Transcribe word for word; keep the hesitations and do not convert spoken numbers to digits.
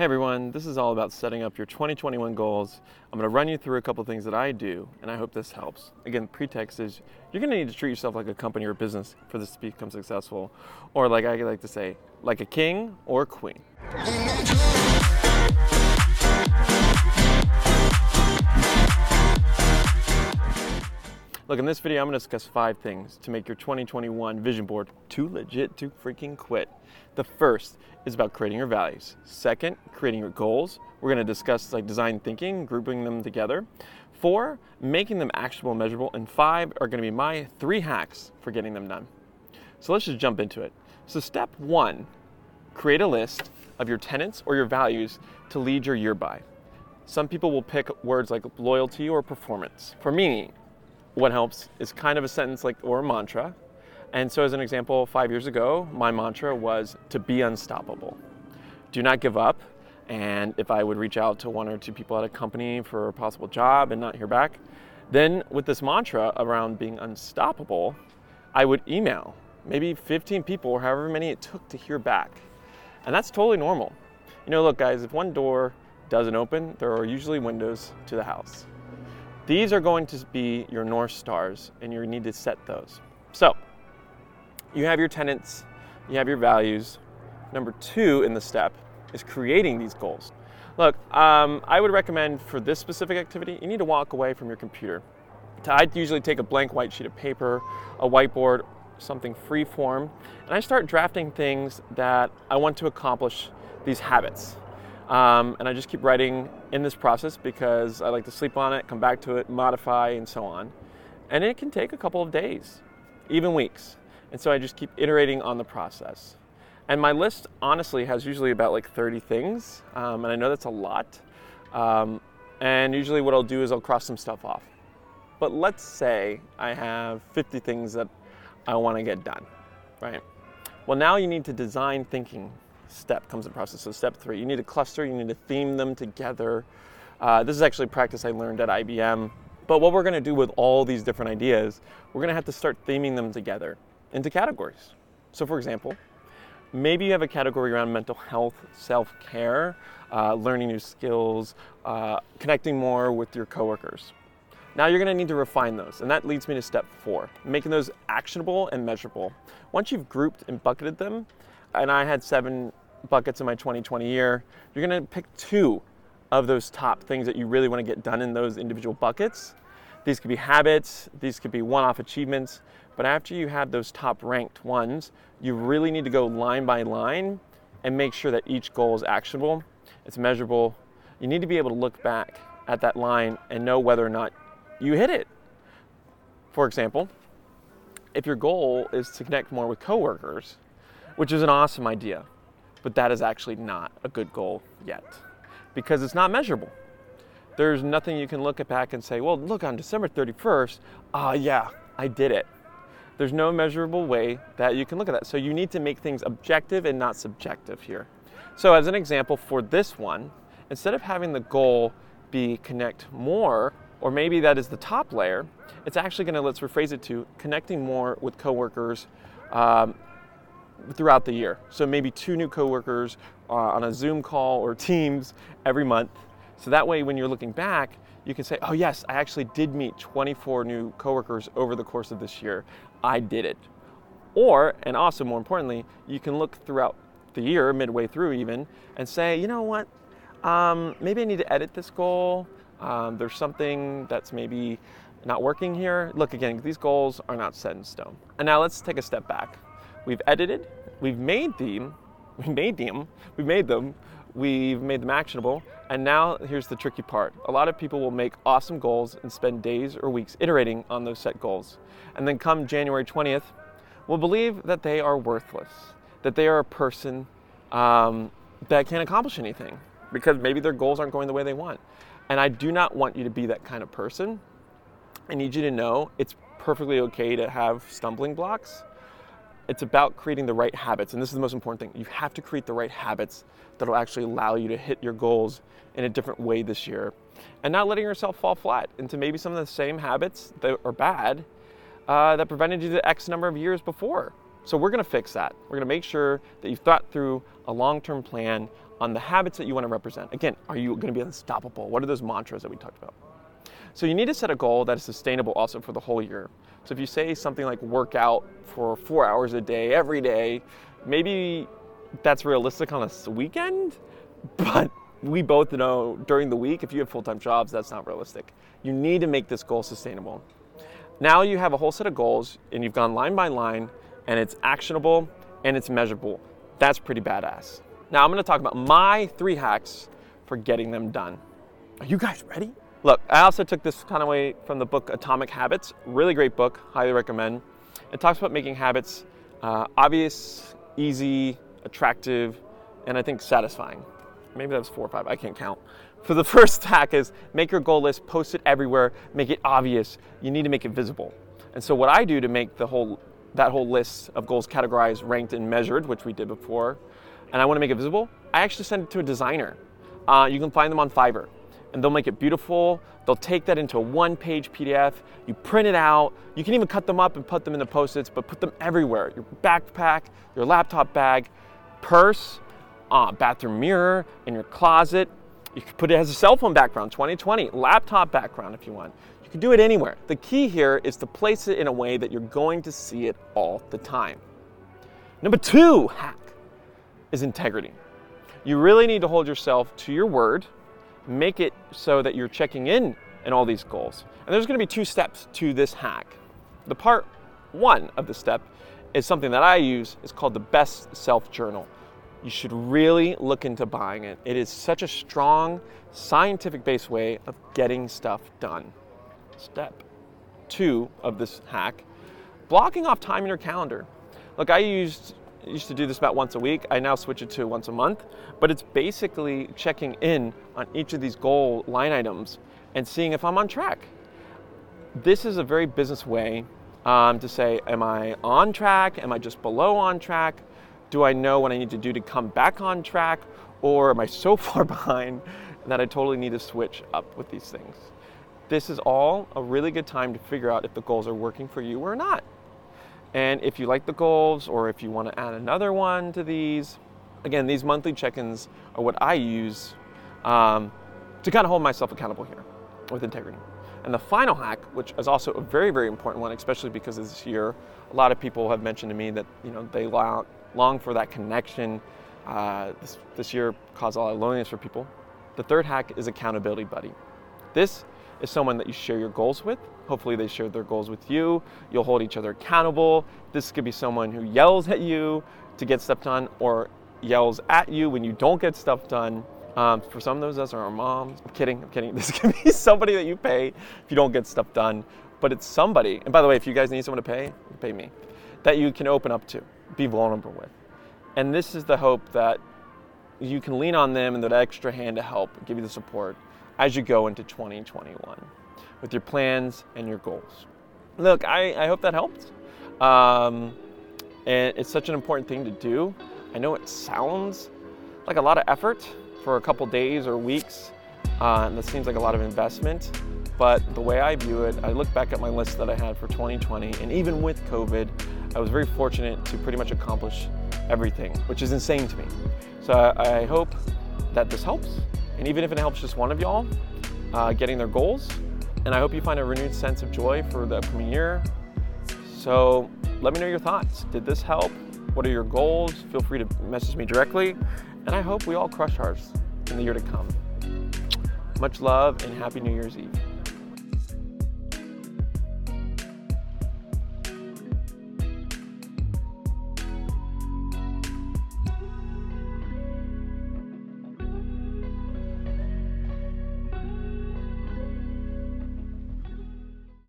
Hey everyone, this is all about setting up your twenty twenty-one goals. I'm going to run you through a couple things that I do, and I hope this helps. Again, pretext is you're going to need to treat yourself like a company or a business for this to become successful, or like I like to say, like a king or queen. Look, in this video, I'm going to discuss five things to make your twenty twenty-one vision board too legit to freaking quit. The first is about creating your values. Second, creating your goals. We're going to discuss like design thinking, grouping them together. Four, making them actionable, measurable. And five are going to be my three hacks for getting them done. So let's just jump into it. So step one, create a list of your tenets or your values to lead your year by. Some people will pick words like loyalty or performance. For me, what helps is kind of a sentence like or a mantra. And so as an example, five years ago, my mantra was to be unstoppable. Do not give up. And if I would reach out to one or two people at a company for a possible job and not hear back, then with this mantra around being unstoppable, I would email maybe fifteen people or however many it took to hear back. And that's totally normal. You know, look guys, if one door doesn't open, there are usually windows to the house. These are going to be your North Stars and you need to set those. So, you have your tenets, you have your values. Number two in the step is creating these goals. Look, um, I would recommend for this specific activity, you need to walk away from your computer. I'd usually take a blank white sheet of paper, a whiteboard, something free form, and I start drafting things that I want to accomplish these habits. Um, and I just keep writing in this process because I like to sleep on it, come back to it, modify, and so on. And it can take a couple of days, even weeks. And so I just keep iterating on the process. And my list honestly has usually about like thirty things. Um, and I know that's a lot. Um, and usually what I'll do is I'll cross some stuff off. But let's say I have fifty things that I want to get done, right? Well, now you need to design thinking step comes in process. So step three, you need to cluster, you need to theme them together. Uh, this is actually practice I learned at I B M. But what we're going to do with all these different ideas, we're going to have to start theming them together into categories. So for example, maybe you have a category around mental health, self-care, uh, learning new skills, uh, connecting more with your coworkers. Now you're gonna need to refine those, and that leads me to step four, making those actionable and measurable. Once you've grouped and bucketed them, and I had seven buckets in my twenty twenty year, you're gonna pick two of those top things that you really wanna get done in those individual buckets. These could be habits, these could be one-off achievements, but after you have those top ranked ones, you really need to go line by line and make sure that each goal is actionable, it's measurable. You need to be able to look back at that line and know whether or not you hit it. For example, if your goal is to connect more with coworkers, which is an awesome idea, but that is actually not a good goal yet because it's not measurable. There's nothing you can look back and say, well, look, on December thirty-first, ah, uh, yeah, I did it. There's no measurable way that you can look at that. So you need to make things objective and not subjective here. So as an example for this one, instead of having the goal be connect more, or maybe that is the top layer, it's actually gonna, let's rephrase it to connecting more with coworkers um, throughout the year. So maybe two new coworkers uh, on a Zoom call or Teams every month. So that way when you're looking back, you can say, oh yes, I actually did meet twenty-four new coworkers over the course of this year. I did it. Or, and also more importantly, you can look throughout the year, midway through even, and say, you know what, um, maybe I need to edit this goal. Um, there's something that's maybe not working here. Look, again, these goals are not set in stone. And now let's take a step back. We've edited, we've made them, we made them, we made them, we've made them actionable, and now here's the tricky part. A lot of people will make awesome goals and spend days or weeks iterating on those set goals. And then come January twentieth, will believe that they are worthless, that they are a person um, that can't accomplish anything because maybe their goals aren't going the way they want. And I do not want you to be that kind of person. I need you to know it's perfectly okay to have stumbling blocks. It's about creating the right habits, and this is the most important thing. You have to create the right habits that'll actually allow you to hit your goals in a different way this year, and not letting yourself fall flat into maybe some of the same habits that are bad uh, that prevented you the X number of years before. So we're gonna fix that. We're gonna make sure that you've thought through a long-term plan on the habits that you want to represent. Again, are you going to be unstoppable? What are those mantras that we talked about? So you need to set a goal that is sustainable also for the whole year. So if you say something like work out for four hours a day, every day, maybe that's realistic on a weekend, but we both know during the week, if you have full-time jobs, that's not realistic. You need to make this goal sustainable. Now you have a whole set of goals and you've gone line by line and it's actionable and it's measurable. That's pretty badass. Now I'm going to talk about my three hacks for getting them done. Are you guys ready? Look, I also took this kind of way from the book Atomic Habits, really great book, highly recommend. It talks about making habits uh, obvious, easy, attractive, and I think satisfying. Maybe that was four or five, I can't count. So the first hack is make your goal list, post it everywhere, make it obvious. You need to make it visible. And so what I do to make the whole that whole list of goals categorized, ranked, and measured, which we did before, and I want to make it visible, I actually send it to a designer. Uh, you can find them on Fiverr. And they'll make it beautiful. They'll take that into a one-page P D F. You print it out. You can even cut them up and put them in the Post-its, but put them everywhere. Your backpack, your laptop bag, purse, uh, bathroom mirror, in your closet. You can put it as a cell phone background, twenty twenty, laptop background if you want. You can do it anywhere. The key here is to place it in a way that you're going to see it all the time. Number two hack is integrity. You really need to hold yourself to your word. Make it so that you're checking in in all these goals. And there's going to be two steps to this hack. The part one of the step is something that I use. It's called the Best Self Journal. You should really look into buying it. It is such a strong, scientific-based way of getting stuff done. Step two of this hack, blocking off time in your calendar. Look, I used used to do this about once a week. I now switch it to once a month, but it's basically checking in on each of these goal line items and seeing if I'm on track. This is a very business way um, to say, am I on track? Am I just below on track? Do I know what I need to do to come back on track? Or am I so far behind that I totally need to switch up with these things? This is all a really good time to figure out if the goals are working for you or not. And if you like the goals or if you want to add another one to these, again, these monthly check-ins are what I use um, to kind of hold myself accountable here with integrity. And the final hack, which is also a very, very important one, especially because this year, a lot of people have mentioned to me that, you know, they long, long for that connection. Uh, this, this year caused a lot of loneliness for people. The third hack is accountability buddy. This is someone that you share your goals with. Hopefully they share their goals with you. You'll hold each other accountable. This could be someone who yells at you to get stuff done or yells at you when you don't get stuff done. Um, for some of those, our moms. I'm kidding, I'm kidding. This could be somebody that you pay if you don't get stuff done, but it's somebody. And by the way, if you guys need someone to pay, you pay me. That you can open up to, be vulnerable with. And this is the hope that you can lean on them and that extra hand to help, give you the support as you go into twenty twenty-one with your plans and your goals. Look, I, I hope that helped. Um, and it's such an important thing to do. I know it sounds like a lot of effort for a couple days or weeks, uh, and that seems like a lot of investment, but the way I view it, I look back at my list that I had for twenty twenty, and even with COVID, I was very fortunate to pretty much accomplish everything, which is insane to me. So I, I hope that this helps. And even if it helps just one of y'all uh, getting their goals, and I hope you find a renewed sense of joy for the upcoming year. So let me know your thoughts. Did this help? What are your goals? Feel free to message me directly. And I hope we all crush ours in the year to come. Much love and happy New Year's Eve.